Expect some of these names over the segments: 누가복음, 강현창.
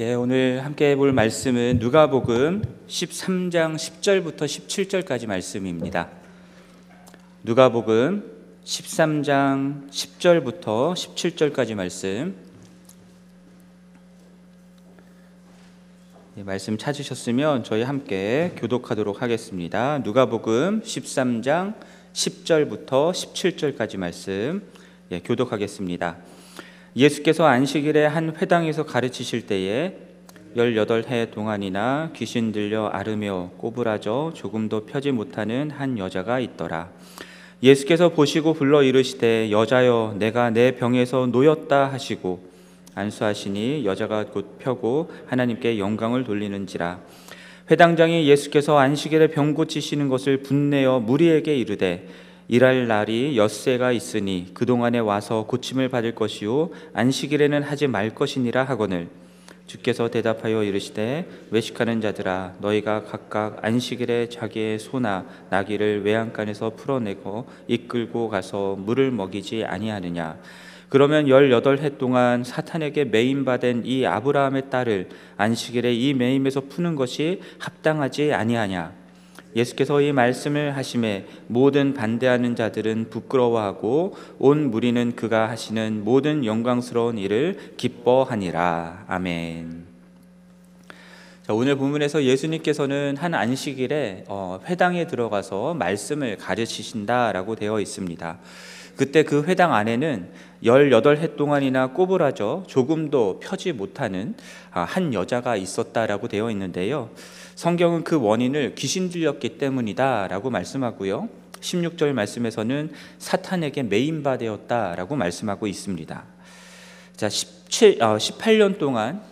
예, 오늘 함께 볼 말씀은 누가복음 13장 10절부터 17절까지 말씀입니다. 누가복음 13장 10절부터 17절까지 말씀. 예, 말씀 찾으셨으면 저희 함께 교독하도록 하겠습니다. 누가복음 13장 10절부터 17절까지 말씀, 예, 교독하겠습니다. 예수께서 안식일에 한 회당에서 가르치실 때에 18해 동안이나 귀신 들려 아르며 꼬부라져 조금도 펴지 못하는 한 여자가 있더라. 예수께서 보시고 불러 이르시되 여자여 내가 내 병에서 놓였다 하시고 안수하시니 여자가 곧 펴고 하나님께 영광을 돌리는지라. 회당장이 예수께서 안식일에 병 고치시는 것을 분내어 무리에게 이르되 일할 날이 엿새가 있으니 그동안에 와서 고침을 받을 것이요 안식일에는 하지 말 것이니라 하거늘. 주께서 대답하여 이르시되 외식하는 자들아 너희가 각각 안식일에 자기의 소나 나귀를 외양간에서 풀어내고 이끌고 가서 물을 먹이지 아니하느냐. 그러면 18해 동안 사탄에게 매임받은 이 아브라함의 딸을 안식일에 이 매임에서 푸는 것이 합당하지 아니하냐. 예수께서 이 말씀을 하심에 모든 반대하는 자들은 부끄러워하고 온 무리는 그가 하시는 모든 영광스러운 일을 기뻐하니라. 아멘. 자, 오늘 본문에서 예수님께서는 한 안식일에 회당에 들어가서 말씀을 가르치신다라고 되어 있습니다. 그때 그 회당 안에는 18해 동안이나 꼬부라져 조금도 펴지 못하는 한 여자가 있었다라고 되어 있는데요. 성경은 그 원인을 귀신 들렸기 때문이다라고 말씀하고요. 16절 말씀에서는 사탄에게 매임받았다라고 말씀하고 있습니다. 자, 18년 동안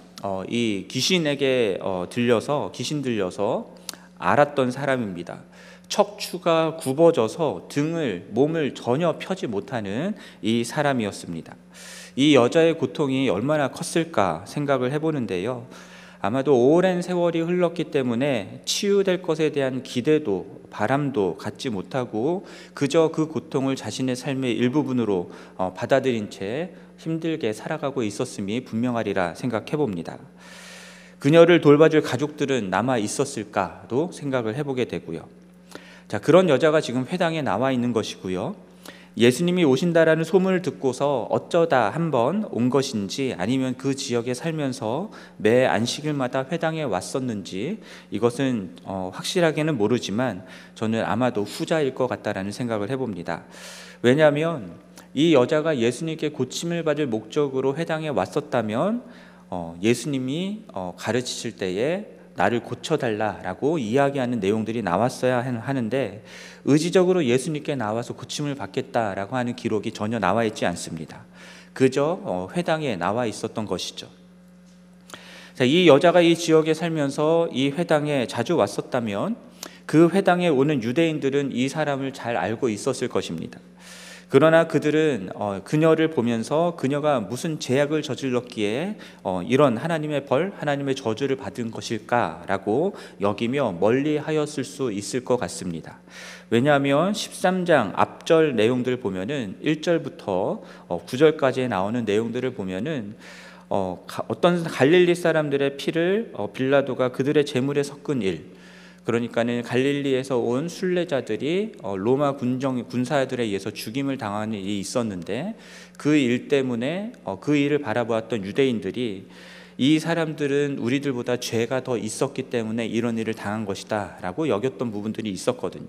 이 귀신에게 귀신 들려서 알았던 사람입니다. 척추가 굽어져서 등을 몸을 전혀 펴지 못하는 이 사람이었습니다. 이 여자의 고통이 얼마나 컸을까 생각을 해보는데요. 아마도 오랜 세월이 흘렀기 때문에 치유될 것에 대한 기대도 바람도 갖지 못하고 그저 그 고통을 자신의 삶의 일부분으로 받아들인 채 힘들게 살아가고 있었음이 분명하리라 생각해 봅니다. 그녀를 돌봐줄 가족들은 남아 있었을까도 생각을 해보게 되고요. 자, 그런 여자가 지금 회당에 나와 있는 것이고요. 예수님이 오신다라는 소문을 듣고서 어쩌다 한번 온 것인지 아니면 그 지역에 살면서 매 안식일마다 회당에 왔었는지 이것은 확실하게는 모르지만 저는 아마도 후자일 것 같다라는 생각을 해봅니다. 왜냐하면 이 여자가 예수님께 고침을 받을 목적으로 회당에 왔었다면 예수님이 가르치실 때에 나를 고쳐달라라고 이야기하는 내용들이 나왔어야 하는데 의지적으로 예수님께 나와서 고침을 받겠다라고 하는 기록이 전혀 나와 있지 않습니다. 그저 회당에 나와 있었던 것이죠. 자, 이 여자가 이 지역에 살면서 이 회당에 자주 왔었다면 그 회당에 오는 유대인들은 이 사람을 잘 알고 있었을 것입니다. 그러나 그들은 그녀를 보면서 그녀가 무슨 죄악을 저질렀기에 이런 하나님의 벌, 하나님의 저주를 받은 것일까라고 여기며 멀리하였을 수 있을 것 같습니다. 왜냐하면 13장 앞절 내용들을 보면은 1절부터 9절까지 나오는 내용들을 보면은 어떤 갈릴리 사람들의 피를 빌라도가 그들의 재물에 섞은 일, 그러니까는 갈릴리에서 온 순례자들이 로마 군사들에 의해서 죽임을 당하는 일이 있었는데 그 일 때문에 그 일을 바라보았던 유대인들이 이 사람들은 우리들보다 죄가 더 있었기 때문에 이런 일을 당한 것이다 라고 여겼던 부분들이 있었거든요.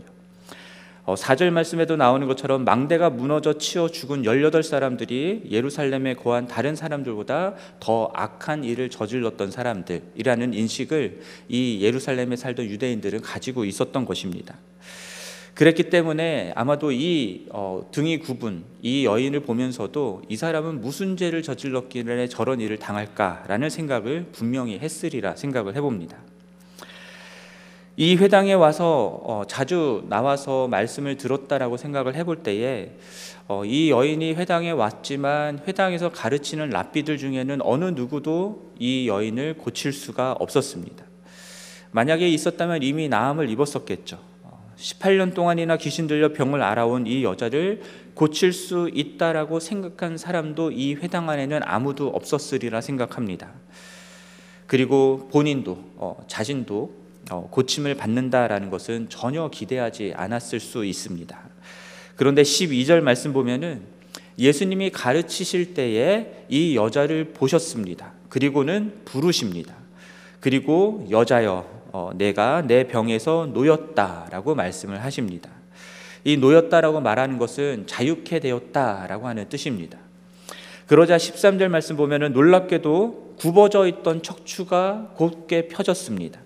4절 말씀에도 나오는 것처럼 망대가 무너져 치어 죽은 18사람들이 예루살렘에 거한 다른 사람들보다 더 악한 일을 저질렀던 사람들이라는 인식을 이 예루살렘에 살던 유대인들은 가지고 있었던 것입니다. 그랬기 때문에 아마도 이 등이 굽은 이 여인을 보면서도 이 사람은 무슨 죄를 저질렀길래 저런 일을 당할까라는 생각을 분명히 했으리라 생각을 해봅니다. 이 회당에 와서 자주 나와서 말씀을 들었다라고 생각을 해볼 때에 이 여인이 회당에 왔지만 회당에서 가르치는 랍비들 중에는 어느 누구도 이 여인을 고칠 수가 없었습니다. 만약에 있었다면 이미 나음을 입었었겠죠. 18년 동안이나 귀신 들려 병을 알아온 이 여자를 고칠 수 있다라고 생각한 사람도 이 회당 안에는 아무도 없었으리라 생각합니다. 그리고 본인도 자신도 고침을 받는다라는 것은 전혀 기대하지 않았을 수 있습니다. 그런데 12절 말씀 보면은 예수님이 가르치실 때에 이 여자를 보셨습니다. 그리고는 부르십니다. 그리고 여자여, 내가 내 병에서 놓였다라고 말씀을 하십니다. 이 놓였다라고 말하는 것은 자유케 되었다라고 하는 뜻입니다. 그러자 13절 말씀 보면은 놀랍게도 굽어져 있던 척추가 곧게 펴졌습니다.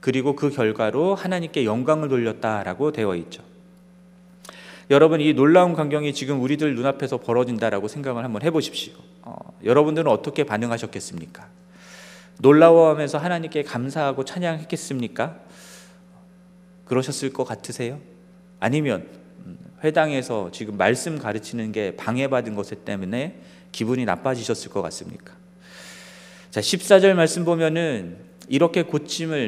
그리고 그 결과로 하나님께 영광을 돌렸다라고 되어 있죠. 여러분, 이 놀라운 광경이 지금 우리들 눈앞에서 벌어진다라고 생각을 한번 해보십시오. 여러분들은 어떻게 반응하셨겠습니까? 놀라워하면서 하나님께 감사하고 찬양했겠습니까? 그러셨을 것 같으세요? 아니면 회당에서 지금 말씀 가르치는 게 방해받은 것 때문에 기분이 나빠지셨을 것 같습니까? 자, 14절 말씀 보면은 이렇게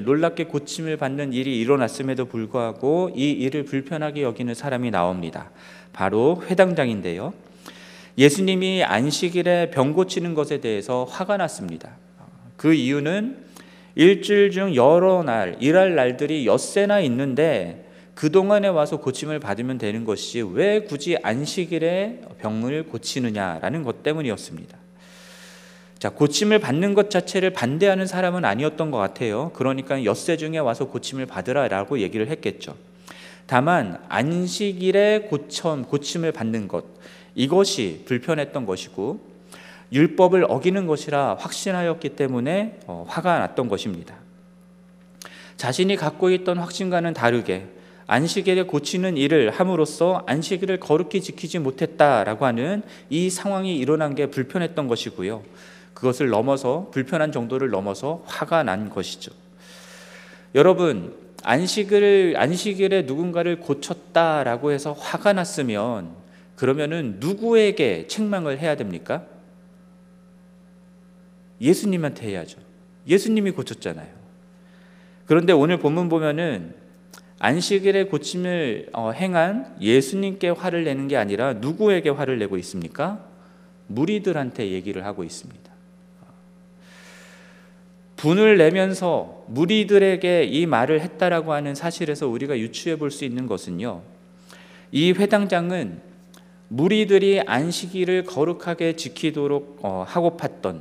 놀랍게 고침을 받는 일이 일어났음에도 불구하고 이 일을 불편하게 여기는 사람이 나옵니다. 바로 회당장인데요, 예수님이 안식일에 병 고치는 것에 대해서 화가 났습니다. 그 이유는 일주일 중 여러 날 일할 날들이 엿새나 있는데 그동안에 와서 고침을 받으면 되는 것이 왜 굳이 안식일에 병을 고치느냐라는 것 때문이었습니다. 자, 고침을 받는 것 자체를 반대하는 사람은 아니었던 것 같아요. 그러니까 엿새 중에 와서 고침을 받으라라고 얘기를 했겠죠. 다만 안식일에 고침을 받는 것, 이것이 불편했던 것이고 율법을 어기는 것이라 확신하였기 때문에 화가 났던 것입니다. 자신이 갖고 있던 확신과는 다르게 안식일에 고치는 일을 함으로써 안식일을 거룩히 지키지 못했다라고 하는 이 상황이 일어난 게 불편했던 것이고요. 그것을 넘어서 불편한 정도를 넘어서 화가 난 것이죠. 여러분, 안식일에 누군가를 고쳤다라고 해서 화가 났으면 그러면은 누구에게 책망을 해야 됩니까? 예수님한테 해야죠. 예수님이 고쳤잖아요. 그런데 오늘 본문 보면은 안식일에 고침을 행한 예수님께 화를 내는 게 아니라 누구에게 화를 내고 있습니까? 무리들한테 얘기를 하고 있습니다. 분을 내면서 무리들에게 이 말을 했다라고 하는 사실에서 우리가 유추해 볼 수 있는 것은요, 이 회당장은 무리들이 안식일을 거룩하게 지키도록 하고팠던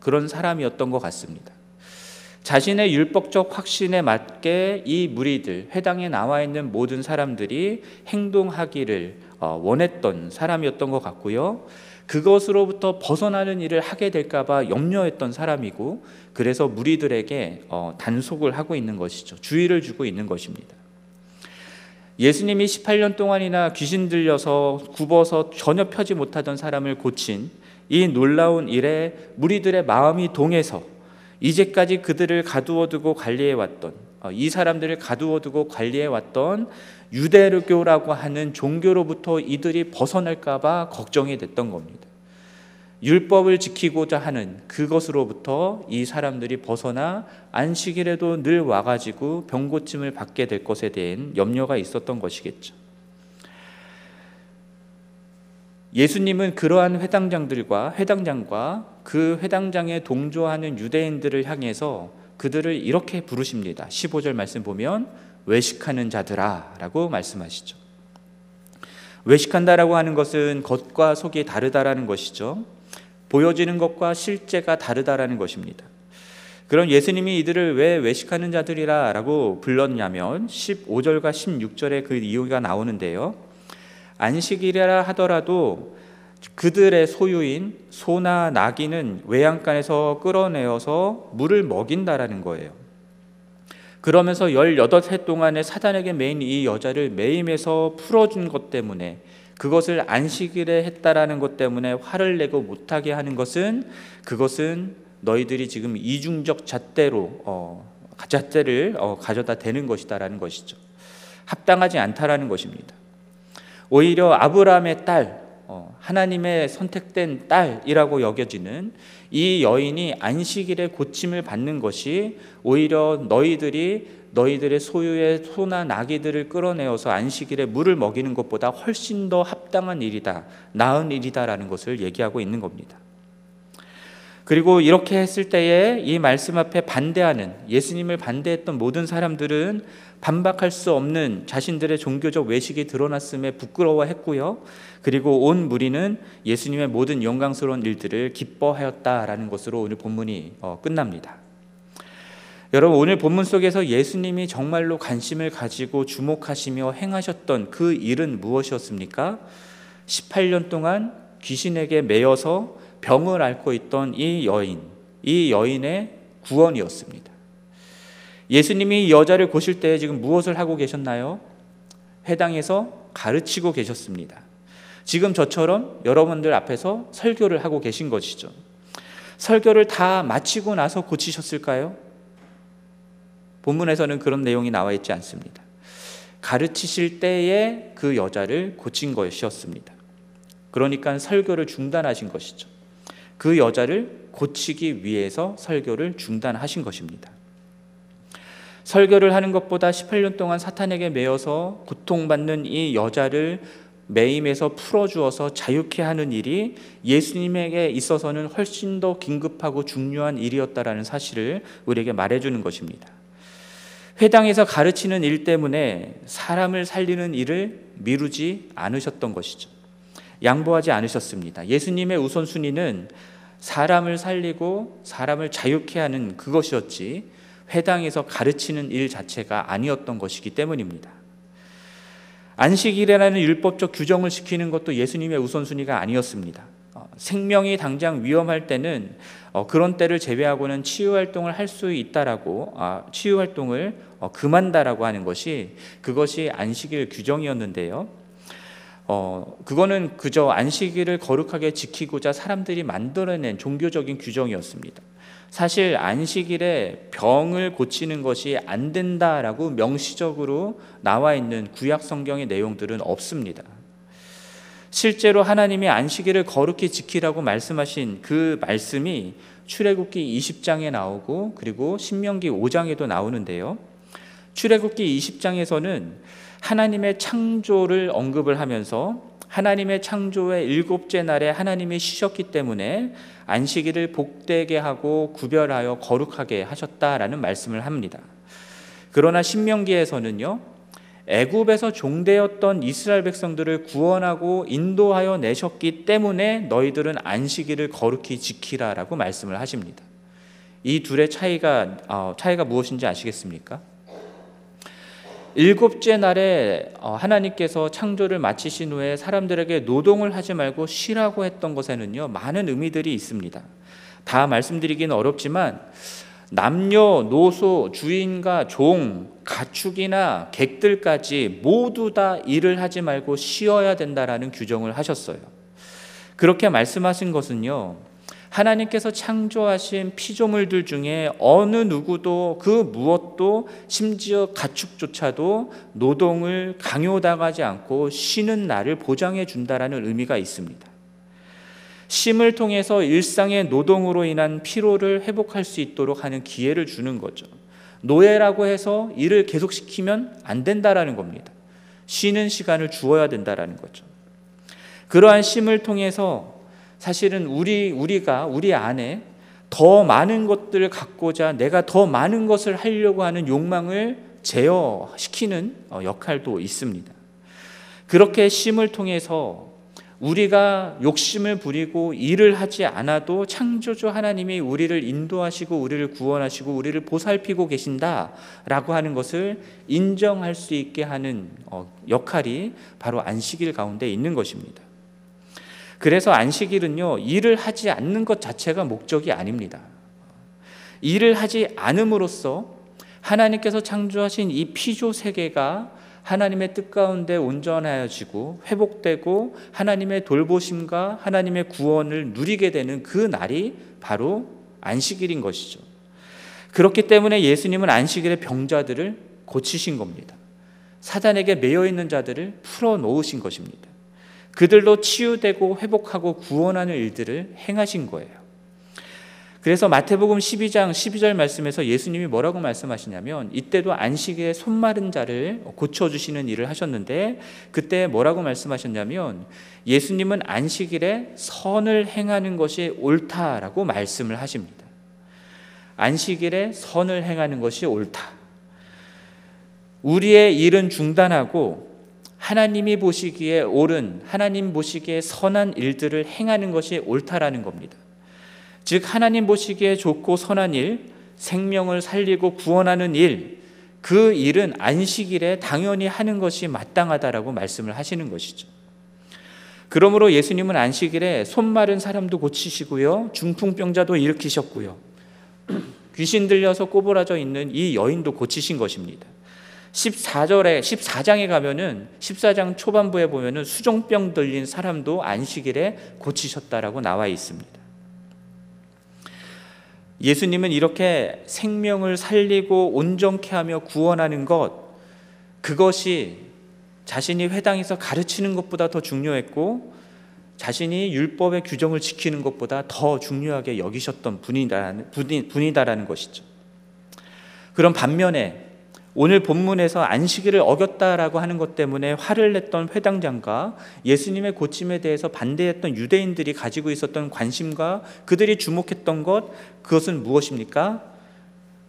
그런 사람이었던 것 같습니다. 자신의 율법적 확신에 맞게 이 무리들, 회당에 나와 있는 모든 사람들이 행동하기를 원했던 사람이었던 것 같고요. 그것으로부터 벗어나는 일을 하게 될까 봐 염려했던 사람이고, 그래서 무리들에게 단속을 하고 있는 것이죠. 주의를 주고 있는 것입니다. 예수님이 18년 동안이나 귀신 들려서 굽어서 전혀 펴지 못하던 사람을 고친 이 놀라운 일에 무리들의 마음이 동해서 이제까지 그들을 가두어두고 관리해왔던, 이 사람들을 가두어두고 관리해왔던 유대교라고 하는 종교로부터 이들이 벗어날까 봐 걱정이 됐던 겁니다. 율법을 지키고자 하는 그것으로부터 이 사람들이 벗어나 안식일에도 늘 와가지고 병고침을 받게 될 것에 대한 염려가 있었던 것이겠죠. 예수님은 그러한 회당장과 그 회당장에 동조하는 유대인들을 향해서 그들을 이렇게 부르십니다. 15절 말씀 보면 외식하는 자들아 라고 말씀하시죠. 외식한다라고 하는 것은 겉과 속이 다르다라는 것이죠. 보여지는 것과 실제가 다르다라는 것입니다. 그럼 예수님이 이들을 왜 외식하는 자들이라 라고 불렀냐면 15절과 16절에 그 이유가 나오는데요, 안식일이라 하더라도 그들의 소유인 소나 나귀는 외양간에서 끌어내어서 물을 먹인다라는 거예요. 그러면서 18해 동안에 사단에게 매인 이 여자를 매임에서 풀어준 것 때문에, 그것을 안식일에 했다라는 것 때문에 화를 내고 못하게 하는 것은, 그것은 너희들이 지금 이중적 잣대를 가져다 대는 것이다라는 것이죠. 합당하지 않다라는 것입니다. 오히려 아브라함의 딸, 하나님의 선택된 딸이라고 여겨지는 이 여인이 안식일에 고침을 받는 것이 오히려 너희들의 소유의 소나 나귀들을 끌어내어서 안식일에 물을 먹이는 것보다 훨씬 더 합당한 일이다, 나은 일이다라는 것을 얘기하고 있는 겁니다. 그리고 이렇게 했을 때에 이 말씀 앞에 반대하는, 예수님을 반대했던 모든 사람들은 반박할 수 없는 자신들의 종교적 외식이 드러났음에 부끄러워했고요. 그리고 온 무리는 예수님의 모든 영광스러운 일들을 기뻐하였다라는 것으로 오늘 본문이 끝납니다. 여러분, 오늘 본문 속에서 예수님이 정말로 관심을 가지고 주목하시며 행하셨던 그 일은 무엇이었습니까? 18년 동안 귀신에게 매여서 병을 앓고 있던 이 여인의 구원이었습니다. 예수님이 이 여자를 고실 때 지금 무엇을 하고 계셨나요? 회당에서 가르치고 계셨습니다. 지금 저처럼 여러분들 앞에서 설교를 하고 계신 것이죠. 설교를 다 마치고 나서 고치셨을까요? 본문에서는 그런 내용이 나와 있지 않습니다. 가르치실 때에 그 여자를 고친 것이었습니다. 그러니까 설교를 중단하신 것이죠. 그 여자를 고치기 위해서 설교를 중단하신 것입니다. 설교를 하는 것보다 18년 동안 사탄에게 매여서 고통받는 이 여자를 매임에서 풀어주어서 자유케 하는 일이 예수님에게 있어서는 훨씬 더 긴급하고 중요한 일이었다라는 사실을 우리에게 말해주는 것입니다. 회당에서 가르치는 일 때문에 사람을 살리는 일을 미루지 않으셨던 것이죠. 양보하지 않으셨습니다. 예수님의 우선순위는 사람을 살리고 사람을 자유케 하는 그것이었지 회당에서 가르치는 일 자체가 아니었던 것이기 때문입니다. 안식일이라는 율법적 규정을 지키는 것도 예수님의 우선순위가 아니었습니다. 생명이 당장 위험할 때는 그런 때를 제외하고는 치유활동을 할 수 있다라고, 치유활동을 금한다라고 하는 것이, 그것이 안식일 규정이었는데요. 그거는 그저 안식일을 거룩하게 지키고자 사람들이 만들어낸 종교적인 규정이었습니다. 사실 안식일에 병을 고치는 것이 안 된다라고 명시적으로 나와 있는 구약 성경의 내용들은 없습니다. 실제로 하나님이 안식일을 거룩히 지키라고 말씀하신 그 말씀이 출애굽기 20장에 나오고 그리고 신명기 5장에도 나오는데요. 출애굽기 20장에서는 하나님의 창조를 언급을 하면서 하나님의 창조의 7째 날에 하나님이 쉬셨기 때문에 안식일을 복되게 하고 구별하여 거룩하게 하셨다라는 말씀을 합니다. 그러나 신명기에서는요, 애굽에서 종되었던 이스라엘 백성들을 구원하고 인도하여 내셨기 때문에 너희들은 안식일을 거룩히 지키라라고 말씀을 하십니다. 이 둘의 차이가 무엇인지 아시겠습니까? 7째 날에 하나님께서 창조를 마치신 후에 사람들에게 노동을 하지 말고 쉬라고 했던 것에는요, 많은 의미들이 있습니다. 다 말씀드리기는 어렵지만 남녀, 노소, 주인과 종, 가축이나 객들까지 모두 다 일을 하지 말고 쉬어야 된다라는 규정을 하셨어요. 그렇게 말씀하신 것은요, 하나님께서 창조하신 피조물들 중에 어느 누구도, 그 무엇도, 심지어 가축조차도 노동을 강요당하지 않고 쉬는 날을 보장해 준다라는 의미가 있습니다. 쉼을 통해서 일상의 노동으로 인한 피로를 회복할 수 있도록 하는 기회를 주는 거죠. 노예라고 해서 일을 계속 시키면 안 된다라는 겁니다. 쉬는 시간을 주어야 된다라는 거죠. 그러한 쉼을 통해서 사실은 우리가 우리 안에 더 많은 것들을 갖고자, 내가 더 많은 것을 하려고 하는 욕망을 제어시키는 역할도 있습니다. 그렇게 쉼을 통해서 우리가 욕심을 부리고 일을 하지 않아도 창조주 하나님이 우리를 인도하시고 우리를 구원하시고 우리를 보살피고 계신다라고 하는 것을 인정할 수 있게 하는 역할이 바로 안식일 가운데 있는 것입니다. 그래서 안식일은요, 일을 하지 않는 것 자체가 목적이 아닙니다. 일을 하지 않음으로써 하나님께서 창조하신 이 피조 세계가 하나님의 뜻 가운데 온전하여지고 회복되고 하나님의 돌보심과 하나님의 구원을 누리게 되는 그 날이 바로 안식일인 것이죠. 그렇기 때문에 예수님은 안식일에 병자들을 고치신 겁니다. 사단에게 매여 있는 자들을 풀어놓으신 것입니다. 그들로 치유되고 회복하고 구원하는 일들을 행하신 거예요. 그래서 마태복음 12장 12절 말씀에서 예수님이 뭐라고 말씀하시냐면, 이때도 안식에 손 마른 자를 고쳐주시는 일을 하셨는데 그때 뭐라고 말씀하셨냐면 예수님은 안식일에 선을 행하는 것이 옳다라고 말씀을 하십니다. 안식일에 선을 행하는 것이 옳다. 우리의 일은 중단하고 하나님이 보시기에 옳은, 하나님 보시기에 선한 일들을 행하는 것이 옳다라는 겁니다. 즉 하나님 보시기에 좋고 선한 일, 생명을 살리고 구원하는 일, 그 일은 안식일에 당연히 하는 것이 마땅하다라고 말씀을 하시는 것이죠. 그러므로 예수님은 안식일에 손 마른 사람도 고치시고요, 중풍병자도 일으키셨고요, 귀신 들려서 꼬부라져 있는 이 여인도 고치신 것입니다. 14장에 가면은 14장 초반부에 보면은 수종병 들린 사람도 안식일에 고치셨다라고 나와 있습니다. 예수님은 이렇게 생명을 살리고 온전케 하며 구원하는 것, 그것이 자신이 회당에서 가르치는 것보다 더 중요했고 자신이 율법의 규정을 지키는 것보다 더 중요하게 여기셨던 분이다라는 것이죠. 그럼 반면에 오늘 본문에서 안식일을 어겼다라고 하는 것 때문에 화를 냈던 회당장과 예수님의 고침에 대해서 반대했던 유대인들이 가지고 있었던 관심과 그들이 주목했던 것, 그것은 무엇입니까?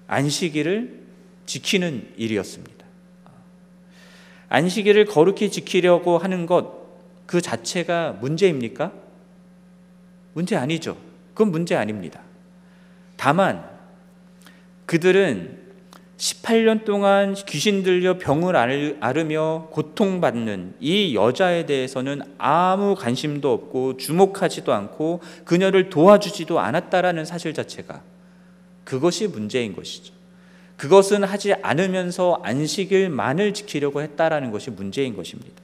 안식일을 지키는 일이었습니다. 안식일을 거룩히 지키려고 하는 것, 그 자체가 문제입니까? 문제 아니죠. 그건 문제 아닙니다. 다만 그들은 18년 동안 귀신 들려 병을 앓으며 고통받는 이 여자에 대해서는 아무 관심도 없고 주목하지도 않고 그녀를 도와주지도 않았다라는 사실 자체가, 그것이 문제인 것이죠. 그것은 하지 않으면서 안식일만을 지키려고 했다라는 것이 문제인 것입니다.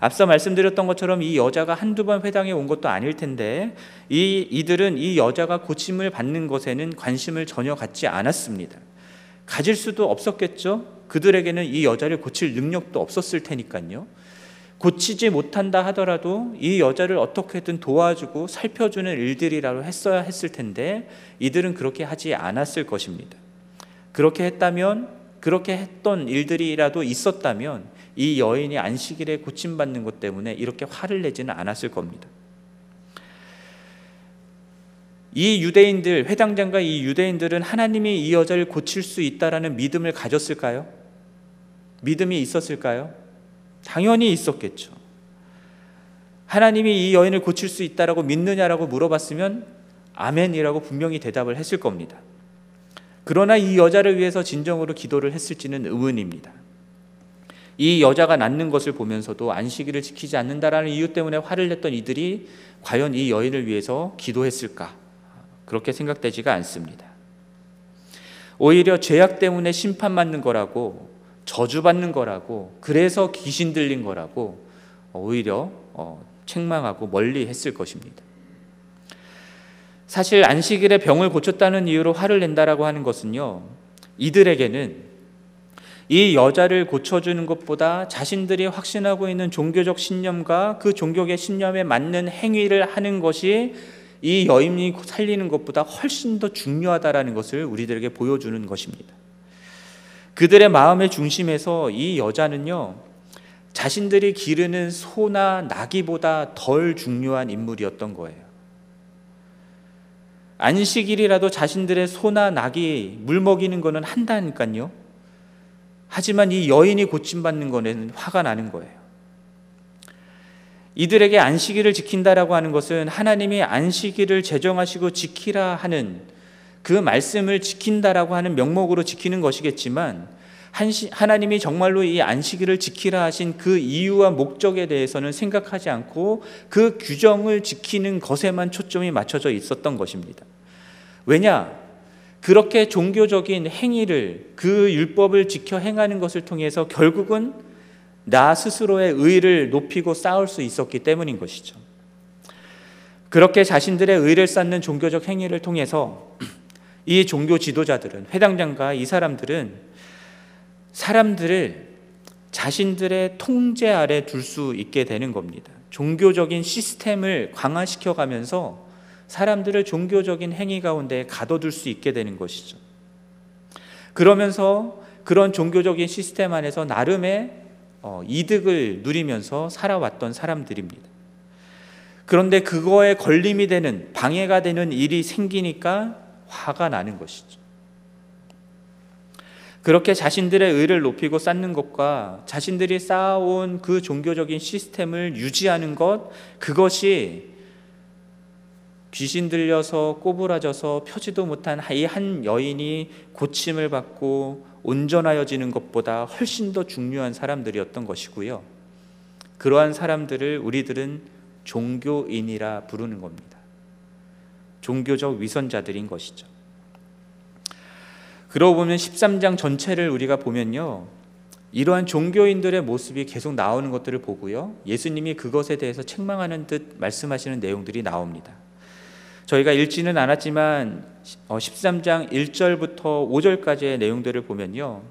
앞서 말씀드렸던 것처럼 이 여자가 한두 번 회당에 온 것도 아닐 텐데 이들은 이 여자가 고침을 받는 것에는 관심을 전혀 갖지 않았습니다. 가질 수도 없었겠죠. 그들에게는 이 여자를 고칠 능력도 없었을 테니까요. 고치지 못한다 하더라도 이 여자를 어떻게든 도와주고 살펴주는 일들이라도 했어야 했을 텐데 이들은 그렇게 하지 않았을 것입니다. 그렇게 했던 일들이라도 있었다면 이 여인이 안식일에 고침받는 것 때문에 이렇게 화를 내지는 않았을 겁니다. 이 유대인들, 회당장과 이 유대인들은 하나님이 이 여자를 고칠 수 있다라는 믿음을 가졌을까요? 믿음이 있었을까요? 당연히 있었겠죠. 하나님이 이 여인을 고칠 수 있다라고 믿느냐라고 물어봤으면 아멘이라고 분명히 대답을 했을 겁니다. 그러나 이 여자를 위해서 진정으로 기도를 했을지는 의문입니다. 이 여자가 낫는 것을 보면서도 안식일을 지키지 않는다라는 이유 때문에 화를 냈던 이들이 과연 이 여인을 위해서 기도했을까? 그렇게 생각되지가 않습니다. 오히려 죄악 때문에 심판받는 거라고, 저주받는 거라고, 그래서 귀신 들린 거라고 오히려 책망하고 멀리 했을 것입니다. 사실 안식일에 병을 고쳤다는 이유로 화를 낸다라고 하는 것은요, 이들에게는 이 여자를 고쳐주는 것보다 자신들이 확신하고 있는 종교적 신념과 그 종교의 신념에 맞는 행위를 하는 것이 이 여인이 살리는 것보다 훨씬 더 중요하다라는 것을 우리들에게 보여주는 것입니다. 그들의 마음의 중심에서 이 여자는요, 자신들이 기르는 소나 나귀보다 덜 중요한 인물이었던 거예요. 안식일이라도 자신들의 소나 나귀 물 먹이는 거는 한다니까요. 하지만 이 여인이 고침받는 거는 화가 나는 거예요. 이들에게 안식일을 지킨다라고 하는 것은 하나님이 안식일을 제정하시고 지키라 하는 그 말씀을 지킨다라고 하는 명목으로 지키는 것이겠지만 하나님이 정말로 이 안식일을 지키라 하신 그 이유와 목적에 대해서는 생각하지 않고 그 규정을 지키는 것에만 초점이 맞춰져 있었던 것입니다. 왜냐? 그렇게 종교적인 행위를, 그 율법을 지켜 행하는 것을 통해서 결국은 나 스스로의 의를 높이고 쌓을 수 있었기 때문인 것이죠. 그렇게 자신들의 의를 쌓는 종교적 행위를 통해서 이 종교 지도자들은, 회당장과 이 사람들은 사람들을 자신들의 통제 아래 둘 수 있게 되는 겁니다. 종교적인 시스템을 강화시켜가면서 사람들을 종교적인 행위 가운데 가둬둘 수 있게 되는 것이죠. 그러면서 그런 종교적인 시스템 안에서 나름의 이득을 누리면서 살아왔던 사람들입니다. 그런데 그거에 걸림이 되는, 방해가 되는 일이 생기니까 화가 나는 것이죠. 그렇게 자신들의 의를 높이고 쌓는 것과 자신들이 쌓아온 그 종교적인 시스템을 유지하는 것, 그것이 귀신 들려서 꼬부라져서 펴지도 못한 이 한 여인이 고침을 받고 온전하여지는 것보다 훨씬 더 중요한 사람들이었던 것이고요. 그러한 사람들을 우리들은 종교인이라 부르는 겁니다. 종교적 위선자들인 것이죠. 그러고 보면 13장 전체를 우리가 보면요, 이러한 종교인들의 모습이 계속 나오는 것들을 보고요, 예수님이 그것에 대해서 책망하는 듯 말씀하시는 내용들이 나옵니다. 저희가 읽지는 않았지만 13장 1절부터 5절까지의 내용들을 보면요,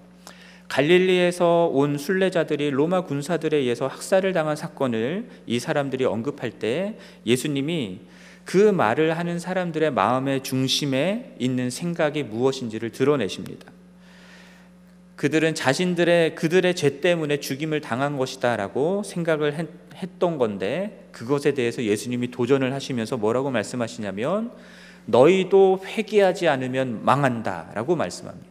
갈릴리에서 온 순례자들이 로마 군사들에 의해서 학살을 당한 사건을 이 사람들이 언급할 때 예수님이 그 말을 하는 사람들의 마음의 중심에 있는 생각이 무엇인지를 드러내십니다. 그들은 그들의 죄 때문에 죽임을 당한 것이다 라고 생각을 했던 건데, 그것에 대해서 예수님이 도전을 하시면서 뭐라고 말씀하시냐면 너희도 회개하지 않으면 망한다 라고 말씀합니다.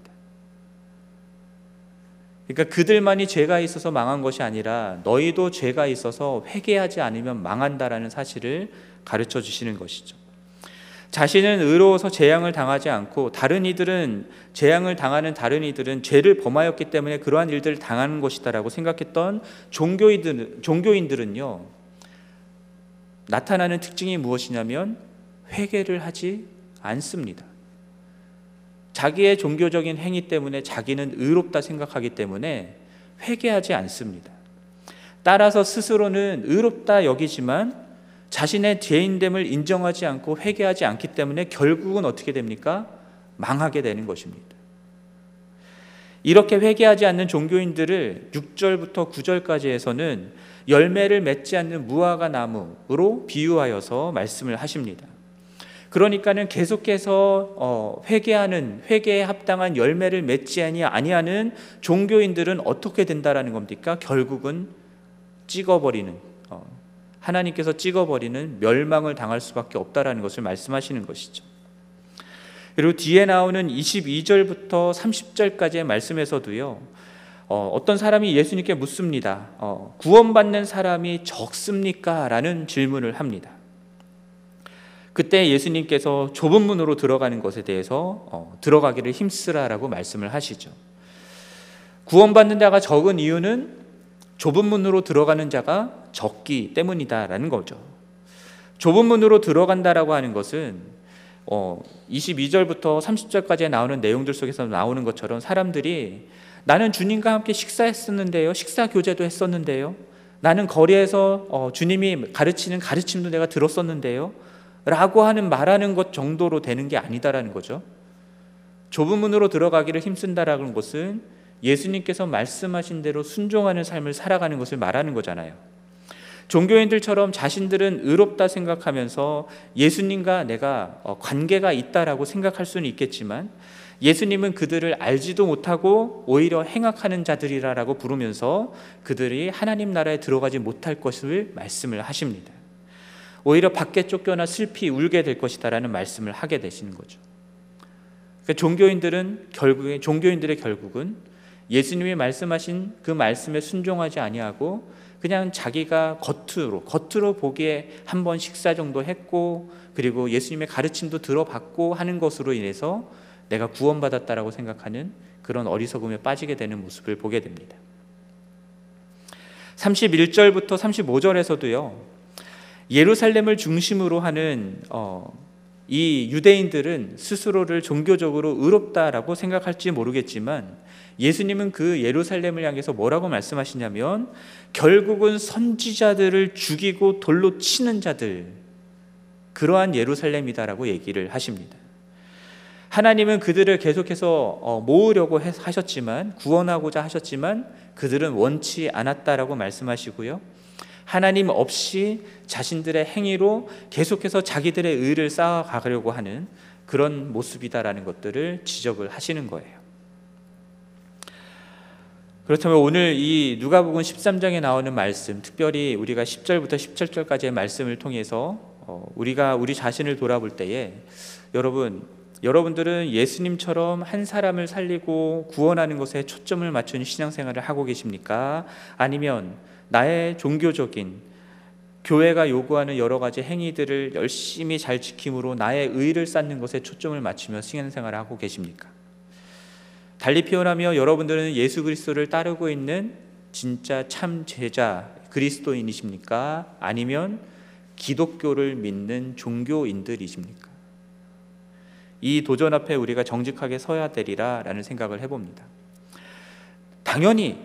그러니까 그들만이 죄가 있어서 망한 것이 아니라 너희도 죄가 있어서 회개하지 않으면 망한다라는 사실을 가르쳐 주시는 것이죠. 자신은 의로워서 재앙을 당하지 않고 재앙을 당하는 다른 이들은 죄를 범하였기 때문에 그러한 일들을 당하는 것이다라고 생각했던 종교인들은요, 나타나는 특징이 무엇이냐면 회개를 하지 않습니다. 자기의 종교적인 행위 때문에 자기는 의롭다 생각하기 때문에 회개하지 않습니다. 따라서 스스로는 의롭다 여기지만 자신의 죄인됨을 인정하지 않고 회개하지 않기 때문에 결국은 어떻게 됩니까? 망하게 되는 것입니다. 이렇게 회개하지 않는 종교인들을 6절부터 9절까지에서는 열매를 맺지 않는 무화과 나무로 비유하여서 말씀을 하십니다. 그러니까는 계속해서 회개에 합당한 열매를 맺지 아니하는 종교인들은 어떻게 된다라는 겁니까? 결국은 하나님께서 찍어버리는 멸망을 당할 수밖에 없다라는 것을 말씀하시는 것이죠. 그리고 뒤에 나오는 22절부터 30절까지의 말씀에서도요, 어떤 사람이 예수님께 묻습니다. 구원받는 사람이 적습니까? 라는 질문을 합니다. 그때 예수님께서 좁은 문으로 들어가는 것에 대해서 들어가기를 힘쓰라라고 말씀을 하시죠. 구원받는 자가 적은 이유는 좁은 문으로 들어가는 자가 적기 때문이다라는 거죠. 좁은 문으로 들어간다라고 하는 것은 22절부터 30절까지 나오는 내용들 속에서 나오는 것처럼 사람들이 나는 주님과 함께 식사했었는데요, 식사 교제도 했었는데요, 나는 거리에서 주님이 가르치는 가르침도 내가 들었었는데요 라고 말하는 것 정도로 되는 게 아니다라는 거죠. 좁은 문으로 들어가기를 힘쓴다라는 것은 예수님께서 말씀하신 대로 순종하는 삶을 살아가는 것을 말하는 거잖아요. 종교인들처럼 자신들은 의롭다 생각하면서 예수님과 내가 관계가 있다라고 생각할 수는 있겠지만 예수님은 그들을 알지도 못하고 오히려 행악하는 자들이라고 부르면서 그들이 하나님 나라에 들어가지 못할 것을 말씀을 하십니다. 오히려 밖에 쫓겨나 슬피 울게 될 것이다라는 말씀을 하게 되시는 거죠. 그러니까 종교인들의 결국은 예수님이 말씀하신 그 말씀에 순종하지 아니하고 그냥 자기가 겉으로 보기에 한 번 식사 정도 했고 그리고 예수님의 가르침도 들어봤고 하는 것으로 인해서 내가 구원받았다라고 생각하는 그런 어리석음에 빠지게 되는 모습을 보게 됩니다. 31절부터 35절에서도요, 예루살렘을 중심으로 하는 이 유대인들은 스스로를 종교적으로 의롭다라고 생각할지 모르겠지만 예수님은 그 예루살렘을 향해서 뭐라고 말씀하시냐면 결국은 선지자들을 죽이고 돌로 치는 자들, 그러한 예루살렘이다라고 얘기를 하십니다. 하나님은 그들을 계속해서 모으려고 하셨지만, 구원하고자 하셨지만 그들은 원치 않았다라고 말씀하시고요, 하나님 없이 자신들의 행위로 계속해서 자기들의 의를 쌓아가려고 하는 그런 모습이다라는 것들을 지적을 하시는 거예요. 그렇다면 오늘 이 누가복음 13장에 나오는 말씀, 특별히 우리가 10절부터 17절까지의 말씀을 통해서 우리가 우리 자신을 돌아볼 때에 여러분들은 예수님처럼 한 사람을 살리고 구원하는 것에 초점을 맞춘 신앙생활을 하고 계십니까? 아니면 나의 종교적인 교회가 요구하는 여러 가지 행위들을 열심히 잘 지킴으로 나의 의를 쌓는 것에 초점을 맞추며 신앙생활을 하고 계십니까? 달리 표현하며 여러분들은 예수 그리스도를 따르고 있는 진짜 참 제자 그리스도인이십니까? 아니면 기독교를 믿는 종교인들이십니까? 이 도전 앞에 우리가 정직하게 서야 되리라 라는 생각을 해봅니다. 당연히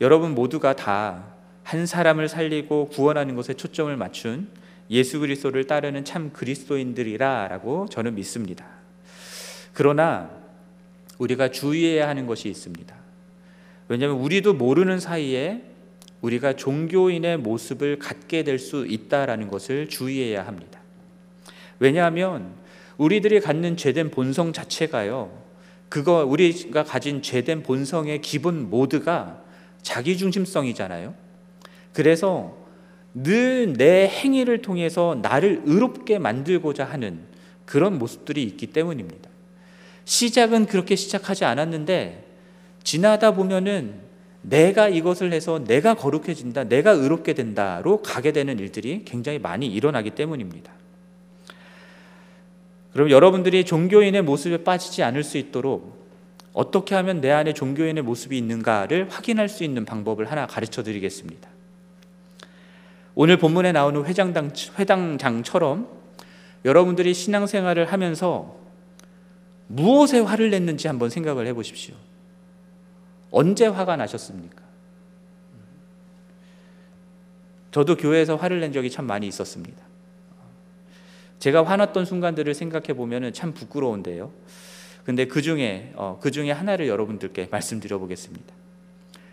여러분 모두가 다 한 사람을 살리고 구원하는 것에 초점을 맞춘 예수 그리스도를 따르는 참 그리스도인들이라 라고 저는 믿습니다. 그러나 우리가 주의해야 하는 것이 있습니다. 왜냐하면 우리도 모르는 사이에 우리가 종교인의 모습을 갖게 될 수 있다라는 것을 주의해야 합니다. 왜냐하면 우리들이 갖는 죄된 본성 자체가요, 우리가 가진 죄된 본성의 기본 모드가 자기중심성이잖아요. 그래서 늘 내 행위를 통해서 나를 의롭게 만들고자 하는 그런 모습들이 있기 때문입니다. 시작은 그렇게 시작하지 않았는데 지나다 보면은 내가 이것을 해서 내가 거룩해진다, 내가 의롭게 된다로 가게 되는 일들이 굉장히 많이 일어나기 때문입니다. 그럼 여러분들이 종교인의 모습에 빠지지 않을 수 있도록 어떻게 하면 내 안에 종교인의 모습이 있는가를 확인할 수 있는 방법을 하나 가르쳐 드리겠습니다. 오늘 본문에 나오는 회당장처럼 여러분들이 신앙생활을 하면서 무엇에 화를 냈는지 한번 생각을 해보십시오. 언제 화가 나셨습니까? 저도 교회에서 화를 낸 적이 참 많이 있었습니다. 제가 화났던 순간들을 생각해 보면 참 부끄러운데요. 근데 그 중에 하나를 여러분들께 말씀드려 보겠습니다.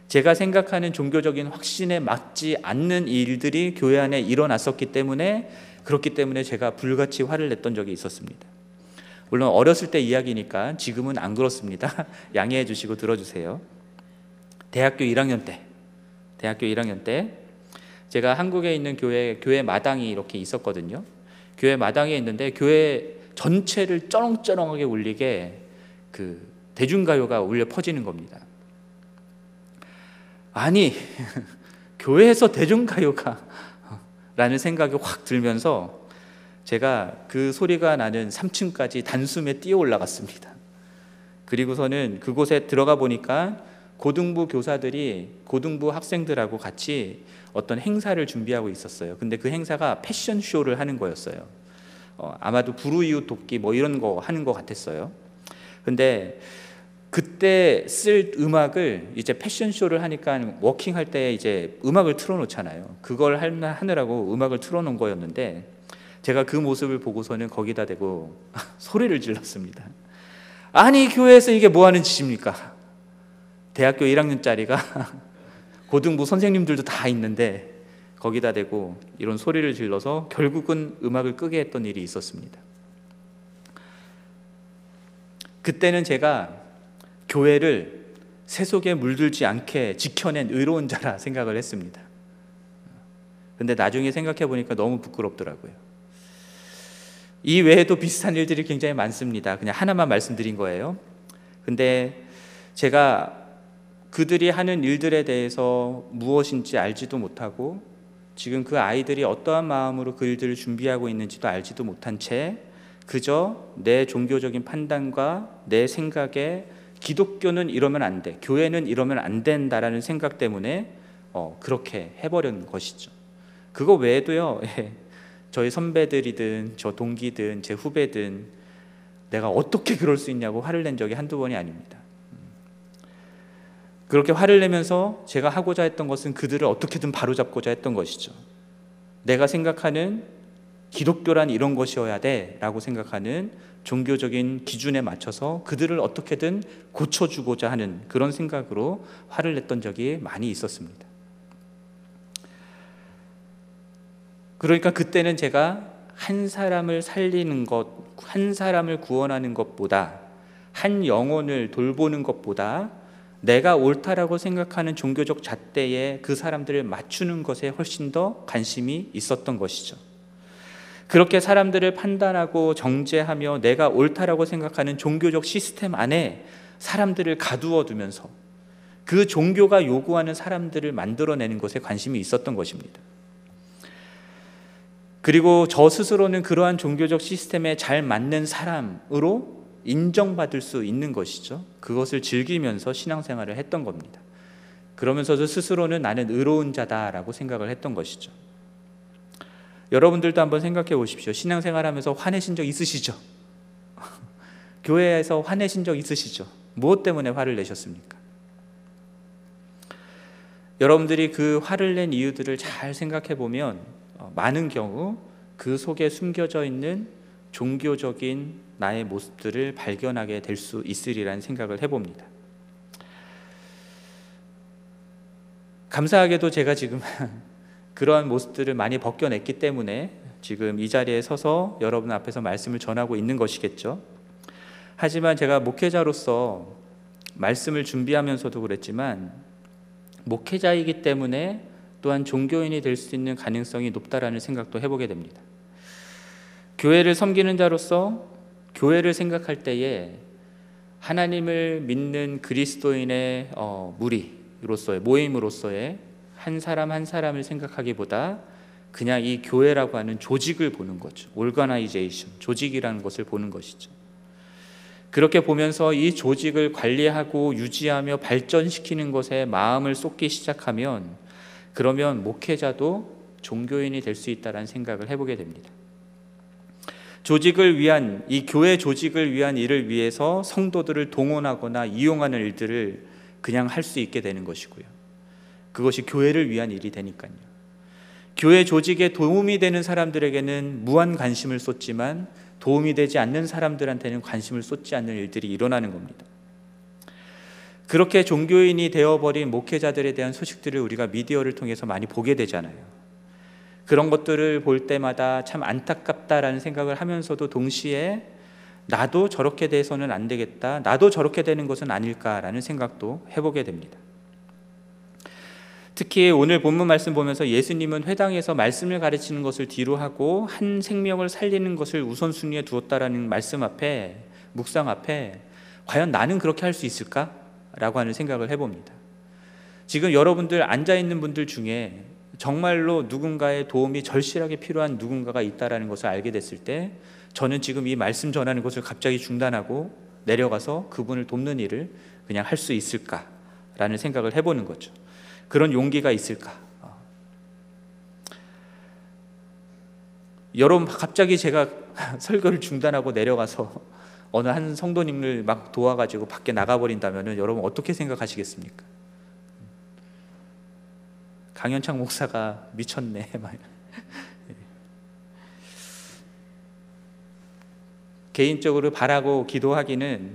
제가 생각하는 종교적인 확신에 맞지 않는 일들이 교회 안에 일어났었기 때문에 제가 불같이 화를 냈던 적이 있었습니다. 물론 어렸을 때 이야기니까 지금은 안 그렇습니다. 양해해 주시고 들어주세요. 대학교 1학년 때 제가 한국에 있는 교회 마당이 이렇게 있었거든요. 교회 마당에 있는데 교회 전체를 쩌렁쩌렁하게 울리게 그 대중가요가 울려 퍼지는 겁니다. 아니 교회에서 대중가요가 라는 생각이 확 들면서 제가 그 소리가 나는 3층까지 단숨에 뛰어 올라갔습니다. 그리고서는 그곳에 들어가 보니까 고등부 교사들이 고등부 학생들하고 같이 어떤 행사를 준비하고 있었어요. 근데 그 행사가 패션쇼를 하는 거였어요. 아마도 불우이웃 돕기 뭐 이런 거 하는 것 같았어요. 근데 그때 쓸 음악을 이제 패션쇼를 하니까 워킹할 때 이제 음악을 틀어놓잖아요. 그걸 하느라고 음악을 틀어놓은 거였는데 제가 그 모습을 보고서는 거기다 대고 소리를 질렀습니다. 아니 교회에서 이게 뭐 하는 짓입니까? 대학교 1학년짜리가 고등부 선생님들도 다 있는데 거기다 대고 이런 소리를 질러서 결국은 음악을 끄게 했던 일이 있었습니다. 그때는 제가 교회를 세속에 물들지 않게 지켜낸 의로운 자라 생각을 했습니다. 근데 나중에 생각해 보니까 너무 부끄럽더라고요. 이 외에도 비슷한 일들이 굉장히 많습니다. 그냥 하나만 말씀드린 거예요. 근데 제가 그들이 하는 일들에 대해서 무엇인지 알지도 못하고 지금 그 아이들이 어떠한 마음으로 그 일들을 준비하고 있는지도 알지도 못한 채 그저 내 종교적인 판단과 내 생각에 기독교는 이러면 안 돼, 교회는 이러면 안 된다라는 생각 때문에 그렇게 해버린 것이죠. 그거 외에도요, 저희 선배들이든 저 동기든 제 후배든 내가 어떻게 그럴 수 있냐고 화를 낸 적이 한두 번이 아닙니다. 그렇게 화를 내면서 제가 하고자 했던 것은 그들을 어떻게든 바로잡고자 했던 것이죠. 내가 생각하는 기독교란 이런 것이어야 돼 라고 생각하는 종교적인 기준에 맞춰서 그들을 어떻게든 고쳐주고자 하는 그런 생각으로 화를 냈던 적이 많이 있었습니다. 그러니까 그때는 제가 한 사람을 살리는 것, 한 사람을 구원하는 것보다, 한 영혼을 돌보는 것보다 내가 옳다라고 생각하는 종교적 잣대에 그 사람들을 맞추는 것에 훨씬 더 관심이 있었던 것이죠. 그렇게 사람들을 판단하고 정죄하며 내가 옳다라고 생각하는 종교적 시스템 안에 사람들을 가두어 두면서 그 종교가 요구하는 사람들을 만들어내는 것에 관심이 있었던 것입니다. 그리고 저 스스로는 그러한 종교적 시스템에 잘 맞는 사람으로 인정받을 수 있는 것이죠. 그것을 즐기면서 신앙생활을 했던 겁니다. 그러면서도 스스로는 나는 의로운 자다라고 생각을 했던 것이죠. 여러분들도 한번 생각해 보십시오. 신앙생활하면서 화내신 적 있으시죠? 교회에서 화내신 적 있으시죠? 무엇 때문에 화를 내셨습니까? 여러분들이 그 화를 낸 이유들을 잘 생각해 보면 많은 경우 그 속에 숨겨져 있는 종교적인 나의 모습들을 발견하게 될 수 있으리라는 생각을 해봅니다. 감사하게도 제가 지금 그러한 모습들을 많이 벗겨냈기 때문에 지금 이 자리에 서서 여러분 앞에서 말씀을 전하고 있는 것이겠죠. 하지만 제가 목회자로서 말씀을 준비하면서도 그랬지만 목회자이기 때문에 또한 종교인이 될 수 있는 가능성이 높다라는 생각도 해보게 됩니다. 교회를 섬기는 자로서 교회를 생각할 때에 하나님을 믿는 그리스도인의 무리로서의 모임으로서의 한 사람 한 사람을 생각하기보다 그냥 이 교회라고 하는 조직을 보는 거죠. 오르가나이제이션, 조직이라는 것을 보는 것이죠. 그렇게 보면서 이 조직을 관리하고 유지하며 발전시키는 것에 마음을 쏟기 시작하면 그러면 목회자도 종교인이 될 수 있다는 생각을 해보게 됩니다. 조직을 위한, 이 교회 조직을 위한 일을 위해서 성도들을 동원하거나 이용하는 일들을 그냥 할 수 있게 되는 것이고요. 그것이 교회를 위한 일이 되니까요. 교회 조직에 도움이 되는 사람들에게는 무한 관심을 쏟지만 도움이 되지 않는 사람들한테는 관심을 쏟지 않는 일들이 일어나는 겁니다. 그렇게 종교인이 되어버린 목회자들에 대한 소식들을 우리가 미디어를 통해서 많이 보게 되잖아요. 그런 것들을 볼 때마다 참 안타깝다라는 생각을 하면서도 동시에 나도 저렇게 돼서는 안 되겠다, 나도 저렇게 되는 것은 아닐까라는 생각도 해보게 됩니다. 특히 오늘 본문 말씀 보면서 예수님은 회당에서 말씀을 가르치는 것을 뒤로 하고 한 생명을 살리는 것을 우선순위에 두었다라는 말씀 앞에, 묵상 앞에 과연 나는 그렇게 할 수 있을까? 라고 하는 생각을 해봅니다. 지금 여러분들 앉아있는 분들 중에 정말로 누군가의 도움이 절실하게 필요한 누군가가 있다라는 것을 알게 됐을 때 저는 지금 이 말씀 전하는 것을 갑자기 중단하고 내려가서 그분을 돕는 일을 그냥 할 수 있을까라는 생각을 해보는 거죠. 그런 용기가 있을까? 여러분 갑자기 제가 설교를 중단하고 내려가서 어느 한 성도님을 막 도와가지고 밖에 나가버린다면 여러분 어떻게 생각하시겠습니까? 강현창 목사가 미쳤네. 개인적으로 바라고 기도하기는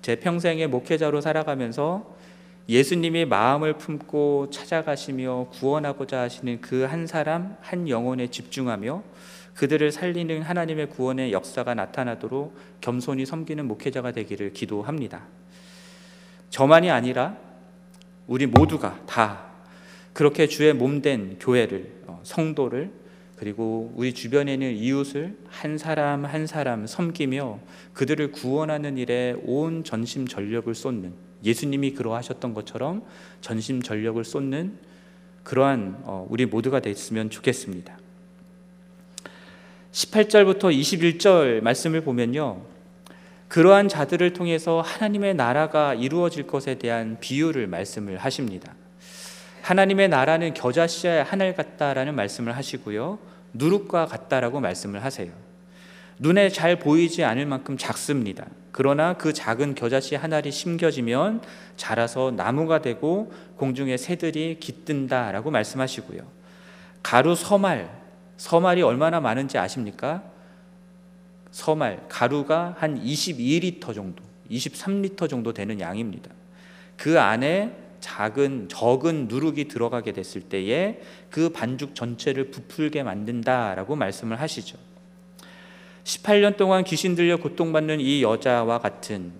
제 평생의 목회자로 살아가면서 예수님이 마음을 품고 찾아가시며 구원하고자 하시는 그 한 사람 한 영혼에 집중하며 그들을 살리는 하나님의 구원의 역사가 나타나도록 겸손히 섬기는 목회자가 되기를 기도합니다. 저만이 아니라 우리 모두가 다 그렇게 주의 몸된 교회를, 성도를, 그리고 우리 주변에 있는 이웃을 한 사람 한 사람 섬기며 그들을 구원하는 일에 온 전심전력을 쏟는, 예수님이 그러하셨던 것처럼 전심전력을 쏟는 그러한 우리 모두가 됐으면 좋겠습니다. 18절부터 21절 말씀을 보면요, 그러한 자들을 통해서 하나님의 나라가 이루어질 것에 대한 비유를 말씀을 하십니다. 하나님의 나라는 겨자 씨의 하늘 같다라는 말씀을 하시고요, 누룩과 같다라고 말씀을 하세요. 눈에 잘 보이지 않을 만큼 작습니다. 그러나 그 작은 겨자 씨 한 알이 심겨지면 자라서 나무가 되고 공중의 새들이 깃든다라고 말씀하시고요, 가루 서말이 얼마나 많은지 아십니까? 서말, 가루가 한 22리터 정도, 23리터 정도 되는 양입니다. 그 안에 적은 누룩이 들어가게 됐을 때에 그 반죽 전체를 부풀게 만든다라고 말씀을 하시죠. 18년 동안 귀신 들려 고통받는 이 여자와 같은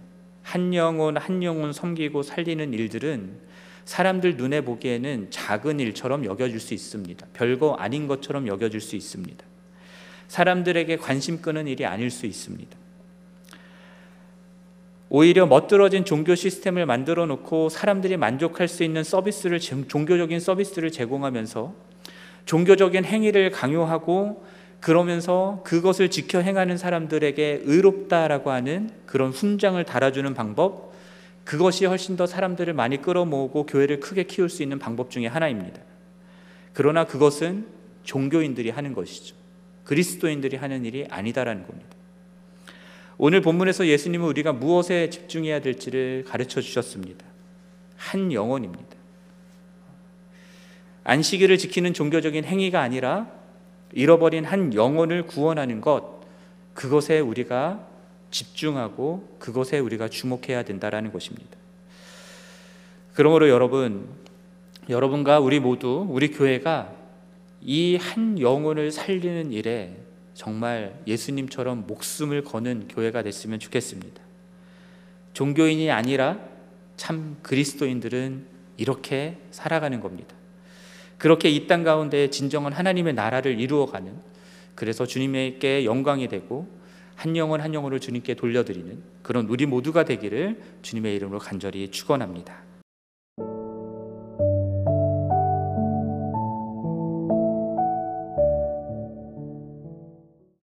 한 영혼 섬기고 살리는 일들은 사람들 눈에 보기에는 작은 일처럼 여겨질 수 있습니다. 별거 아닌 것처럼 여겨질 수 있습니다. 사람들에게 관심 끄는 일이 아닐 수 있습니다. 오히려 멋들어진 종교 시스템을 만들어 놓고 사람들이 만족할 수 있는 서비스를, 종교적인 서비스를 제공하면서 종교적인 행위를 강요하고, 그러면서 그것을 지켜 행하는 사람들에게 의롭다라고 하는 그런 훈장을 달아주는 방법, 그것이 훨씬 더 사람들을 많이 끌어모으고 교회를 크게 키울 수 있는 방법 중에 하나입니다. 그러나 그것은 종교인들이 하는 것이죠. 그리스도인들이 하는 일이 아니다라는 겁니다. 오늘 본문에서 예수님은 우리가 무엇에 집중해야 될지를 가르쳐 주셨습니다. 한 영혼입니다. 안식일을 지키는 종교적인 행위가 아니라 잃어버린 한 영혼을 구원하는 것, 그것에 우리가 집중하고 그것에 우리가 주목해야 된다라는 것입니다. 그러므로 여러분과 우리 모두, 우리 교회가 이 한 영혼을 살리는 일에 정말 예수님처럼 목숨을 거는 교회가 됐으면 좋겠습니다. 종교인이 아니라 참 그리스도인들은 이렇게 살아가는 겁니다. 그렇게 이 땅 가운데 진정한 하나님의 나라를 이루어가는, 그래서 주님께 영광이 되고 한 영혼 한 영혼을 주님께 돌려드리는 그런 우리 모두가 되기를 주님의 이름으로 간절히 축원합니다.